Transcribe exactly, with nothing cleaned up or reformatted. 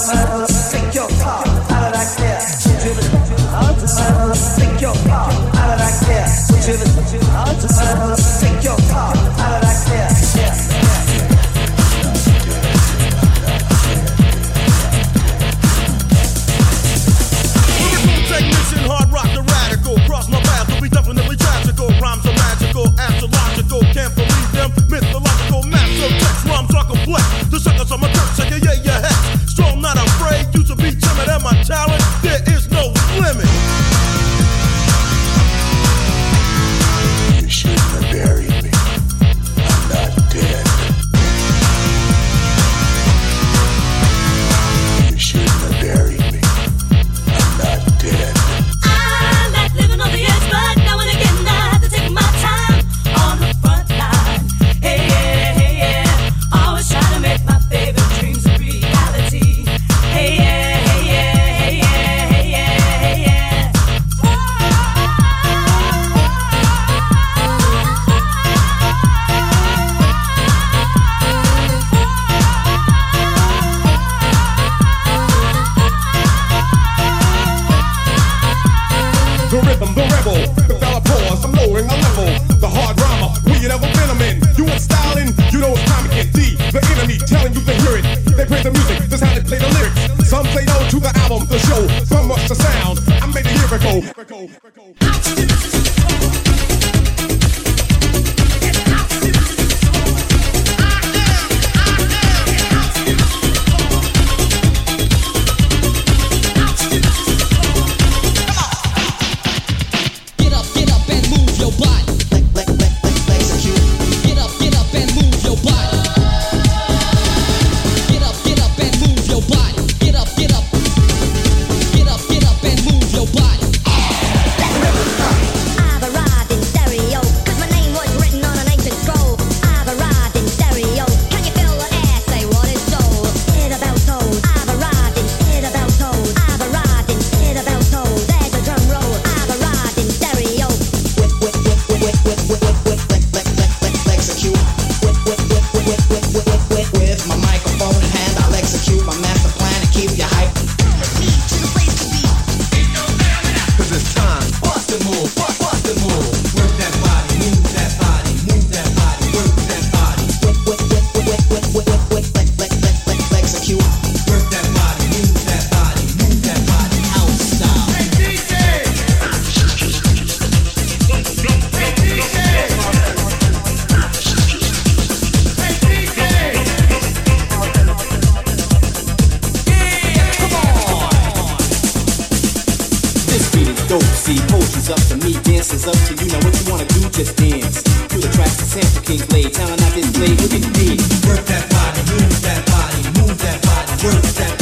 Work that body, move that body, move that body, work that body.